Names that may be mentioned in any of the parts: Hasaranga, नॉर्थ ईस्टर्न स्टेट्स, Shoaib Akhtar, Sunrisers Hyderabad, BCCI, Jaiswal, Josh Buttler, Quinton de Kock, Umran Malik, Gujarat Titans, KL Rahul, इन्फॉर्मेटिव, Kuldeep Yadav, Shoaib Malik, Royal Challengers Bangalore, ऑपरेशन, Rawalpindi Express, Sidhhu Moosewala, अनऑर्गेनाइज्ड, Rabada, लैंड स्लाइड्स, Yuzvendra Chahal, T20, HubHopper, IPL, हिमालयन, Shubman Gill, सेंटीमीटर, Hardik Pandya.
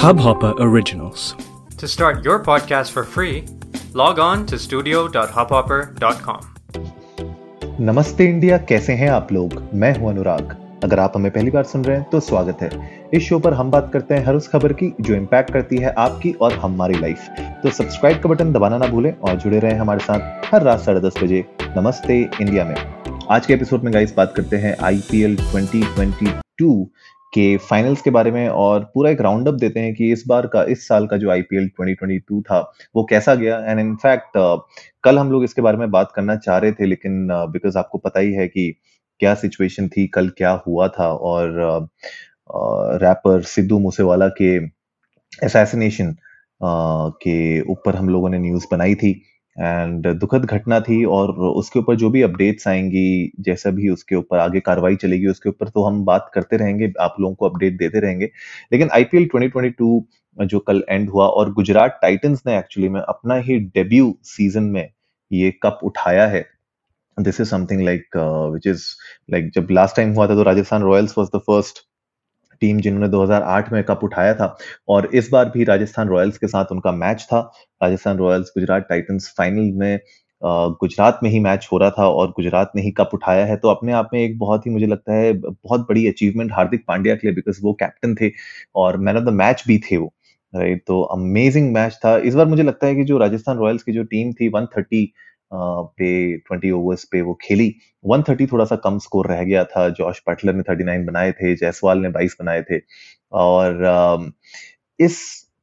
HubHopper Originals. To start your podcast for free, log on to studio.hubhopper.com. नमस्ते India, कैसे हैं आप लोग? मैं हूं अनुराग। अगर आप हमें पहली बार सुन रहे हैं तो स्वागत है। इस शो पर हम बात करते हैं हर उस खबर की जो इम्पैक्ट करती है आपकी और हमारी लाइफ। तो सब्सक्राइब का बटन दबाना ना भूलें और जुड़े रहें हमारे साथ हर रात 10:30 बजे नमस्ते इंडिया में। आज के एपिसोड में गाइस बात करते हैं IPL 2022 के फाइनल्स के बारे में और पूरा एक राउंड अप देते हैं कि इस साल का जो IPL 2022 था वो कैसा गया। एंड इनफैक्ट कल हम लोग इसके बारे में बात करना चाह रहे थे, लेकिन बिकॉज आपको पता ही है कि क्या सिचुएशन थी, कल क्या हुआ था और रैपर सिद्धू मूसेवाला के असैसिनेशन के ऊपर हम लोगों ने न्यूज़ बनाई थी। एंड दुखद घटना थी और उसके ऊपर जो भी अपडेट्स आएंगी, जैसा भी उसके ऊपर आगे कार्रवाई चलेगी उसके ऊपर तो हम बात करते रहेंगे, आप लोगों को अपडेट देते रहेंगे। लेकिन IPL 2022 जो कल एंड हुआ और गुजरात टाइटंस ने एक्चुअली में अपना ही डेब्यू सीजन में ये कप उठाया है। This is something like which is like जब लास्ट टाइम हुआ था तो Rajasthan Royals was the first team जिन्होंने 2008 में कप उठाया था और इस बार भी राजस्थान रॉयल्स के साथ उनका मैच था। Rajasthan Royals Gujarat Titans final में गुजरात में ही मैच हो रहा था और गुजरात ने ही कप उठाया है। तो अपने आप में एक बहुत ही, मुझे लगता है, बहुत बड़ी अचीवमेंट हार्दिक पांड्या के लिए, बिकॉज वो कैप्टन थे और मैन ऑफ द मैच भी थे वो, राइट। तो अमेजिंग मैच था। इस बार मुझे लगता है कि जो राजस्थान रॉयल्स की जो टीम थी 130 पे 20 ओवर्स पे वो खेली। 130 थोड़ा सा कम स्कोर रह गया था। जॉश बटलर ने 39 बनाए थे, जायसवाल ने 22 बनाए थे और इस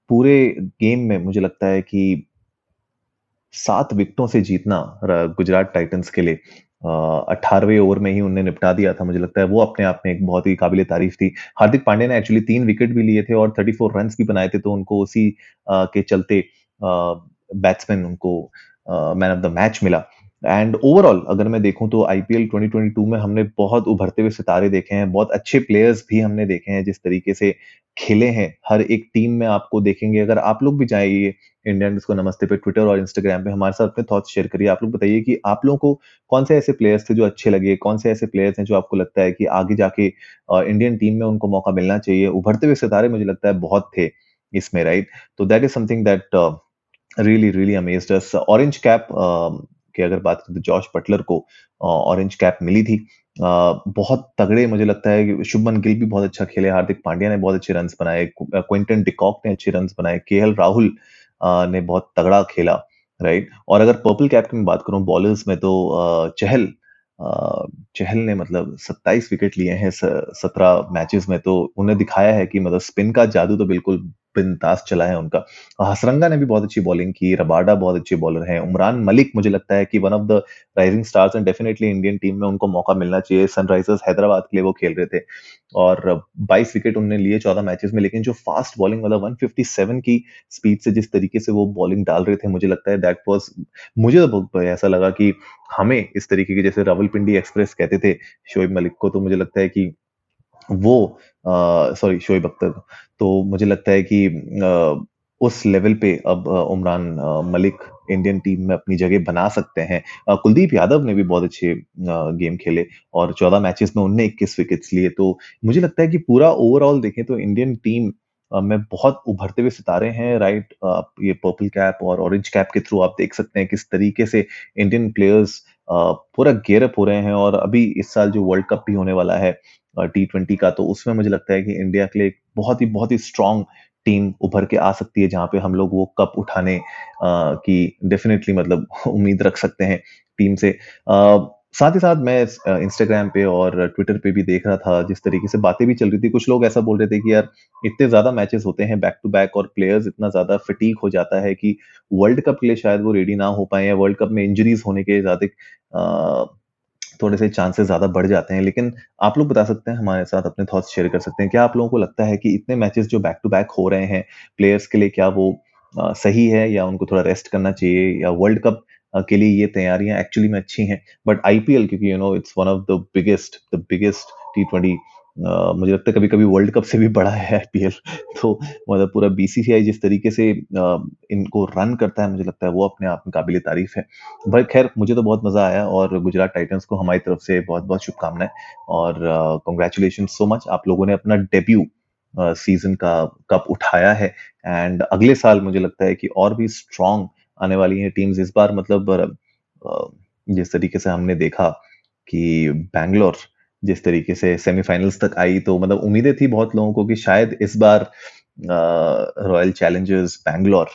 पूरे गेम में मुझे लगता है कि 7 विकेटों से जीतना गुजरात टाइटंस के लिए 18वें ओवर में ही उन्हें निपटा दिया था। मुझे लगता है वो अपने आप में एक बहुत ही काबिले तारीफ थी। हार्दिक पांड्या ने एक्चुअली 3 विकेट भी लिए थे और 34 रन भी बनाए थे, तो उनको उसी के चलते बैट्समैन उनको मैन ऑफ द मैच मिला। एंड ओवरऑल अगर मैं देखूं तो IPL 2022 में हमने बहुत उभरते हुए सितारे देखे हैं, बहुत अच्छे प्लेयर्स भी हमने देखे हैं, जिस तरीके से खेले हैं हर एक टीम में आपको देखेंगे। अगर आप लोग भी जाइए Indian_Namaste पे, ट्विटर और इंस्टाग्राम पे हमारे साथ अपने थॉट्स शेयर करिए। आप लोग बताइए कि आप लोगों को कौन से ऐसे प्लेयर्स थे जो अच्छे लगे, कौन से ऐसे प्लेयर्स हैं जो आपको लगता है कि आगे जाके इंडियन टीम में उनको मौका मिलना चाहिए। उभरते हुए सितारे मुझे लगता है बहुत थे इसमें, राइट। तो that is something that really really amazed us। Orange cap की अगर बात करें तो जॉश बटलर को ऑरेंज कैप मिली थी। बहुत तगड़े, मुझे लगता है कि शुभमन गिल भी बहुत अच्छा खेले, हार्दिक पांड्या ने बहुत अच्छे रन बनाए, क्विंटन डिकॉक ने अच्छे रन बनाए, KL राहुल ने बहुत तगड़ा खेला, राइट। और अगर पर्पल कैप की मैं बात करूं बॉलर्स में तो चहल ने मतलब 27 विकेट लिए हैं 17 मैचेस में, तो उन्हें दिखाया है कि मतलब स्पिन का जादू तो बिल्कुल बिंदास चला है उनका। हसरंगा ने भी बहुत अच्छी बॉलिंग की, रबाडा बहुत अच्छे बॉलर हैं, उमरान मलिक मुझे लगता है कि one of the rising stars and definitely Indian team में उनको मौका मिलना चाहिए। सनराइजर्स हैदराबाद के लिए वो खेल रहे थे और 22 विकेट उन्होंने लिए 14 मैचेस में, लेकिन जो फास्ट बॉलिंग वाला 157 की स्पीड से जिस तरीके से वो बॉलिंग डाल रहे थे, मुझे लगता है दैट वाज, मुझे तो ऐसा लगा कि हमें इस तरीके की, जैसे रावलपिंडी एक्सप्रेस कहते थे शोएब मलिक को, तो मुझे लगता है कि वो शोएब अख्तर, तो मुझे लगता है कि उस लेवल पे अब उमरान मलिक इंडियन टीम में अपनी जगह बना सकते हैं। कुलदीप यादव ने भी बहुत अच्छे गेम खेले और 14 मैचेस में उन्होंने 21 विकेट्स लिए। तो मुझे लगता है कि पूरा ओवरऑल देखें तो इंडियन टीम में बहुत उभरते हुए सितारे हैं, राइट। ये पर्पल कैप और ऑरेंज कैप के थ्रू आप देख सकते हैं किस तरीके से इंडियन प्लेयर्स पूरा गियर अप हो रहे हैं और अभी इस साल जो वर्ल्ड कप भी होने वाला है T20 का, तो उसमें मुझे लगता है कि इंडिया के लिए एक बहुत ही स्ट्रांग टीम उभर के आ सकती है, जहां पे हम लोग वो कप उठाने की डेफिनेटली मतलब उम्मीद रख सकते हैं टीम से। साथ ही साथ मैं इंस्टाग्राम पे और ट्विटर पे भी देख रहा था जिस तरीके से बातें भी चल रही थी, कुछ लोग ऐसा बोल रहे थे कि यार इतने ज्यादा मैचेस होते हैं बैक टू बैक और प्लेयर्स इतना ज्यादा फटीग हो जाता है कि वर्ल्ड कप के लिए शायद वो रेडी ना हो पाए या वर्ल्ड कप में इंजरीज होने के ज्यादा थोड़े से चांसेस ज्यादा बढ़ जाते हैं। लेकिन आप लोग बता सकते हैं, हमारे साथ अपने थॉट्स शेयर कर सकते हैं। क्या आप लोगों को लगता है कि इतने मैचेस जो बैक टू बैक हो रहे हैं प्लेयर्स के लिए, क्या वो सही है या उनको थोड़ा रेस्ट करना चाहिए, या वर्ल्ड कप के लिए ये तैयारियां एक्चुअली में अच्छी हैं? बट IPL, क्योंकि you know it's one of the biggest T20, मुझे लगता है कभी कभी वर्ल्ड कप से भी बड़ा है IPL। तो मतलब पूरा BCCI जिस तरीके से इनको रन करता है, मुझे लगता है वो अपने आप में काबिले तारीफ है भाई। खैर, मुझे तो बहुत मजा आया और गुजरात टाइटंस को हमारी तरफ से बहुत बहुत शुभकामनाएं और कॉन्ग्रेचुलेशन सो मच। आप लोगों ने अपना डेब्यू सीजन का कप उठाया है एंड अगले साल मुझे लगता है कि और भी स्ट्रांग आने वाली हैं टीम्स इस बार। मतलब जिस तरीके से हमने देखा कि बैंगलोर जिस तरीके से सेमीफाइनल्स तक आई, तो मतलब उम्मीदें थी बहुत लोगों को कि शायद इस बार रॉयल चैलेंजर्स बैंगलोर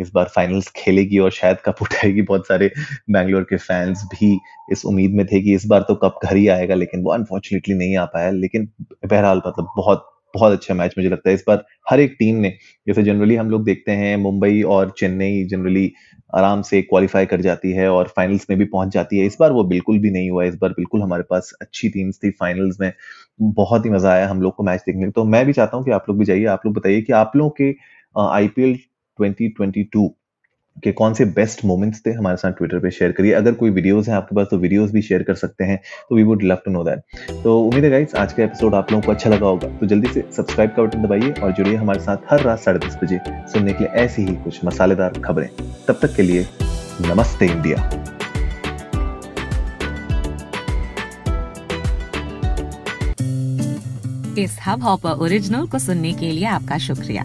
इस बार फाइनल्स खेलेगी और शायद कप उठाएगी। बहुत सारे बैंगलोर के फैंस भी इस उम्मीद में थे कि इस बार तो कप घर ही आएगा, लेकिन वो अनफॉर्चुनेटली नहीं आ पाया। लेकिन बहरहाल मतलब बहुत बहुत अच्छा मैच मुझे लगता है इस बार। हर एक टीम ने, जैसे जनरली हम लोग देखते हैं मुंबई और चेन्नई जनरली आराम से क्वालिफाई कर जाती है और फाइनल्स में भी पहुंच जाती है, इस बार वो बिल्कुल भी नहीं हुआ। इस बार बिल्कुल हमारे पास अच्छी टीम्स थी फाइनल्स में, बहुत ही मजा आया हम लोग को मैच देखने में। तो मैं भी चाहता हूं कि आप लोग भी जाइए, आप लोग बताइए कि आप लोग के आईपीएल 2022 के कौन से बेस्ट मोमेंट्स थे, हमारे साथ ट्विटर पे शेयर करिए। अगर कोई वीडियोस हैं आपके पास तो वीडियोस भी शेयर कर सकते हैं, तो we would love to know that. तो उम्मीद है गाइस आज का एपिसोड आप लोगों को अच्छा लगा होगा, तो जल्दी से सब्सक्राइब का बटन दबाइए और जुड़िए हमारे साथ हर रात 10:30 बजे सुनने के लिए ऐसी ही कुछ मसालेदार खबरें। तब तक के लिए नमस्ते इंडिया। इस हब हॉपर ओरिजिनल को सुनने के लिए आपका शुक्रिया।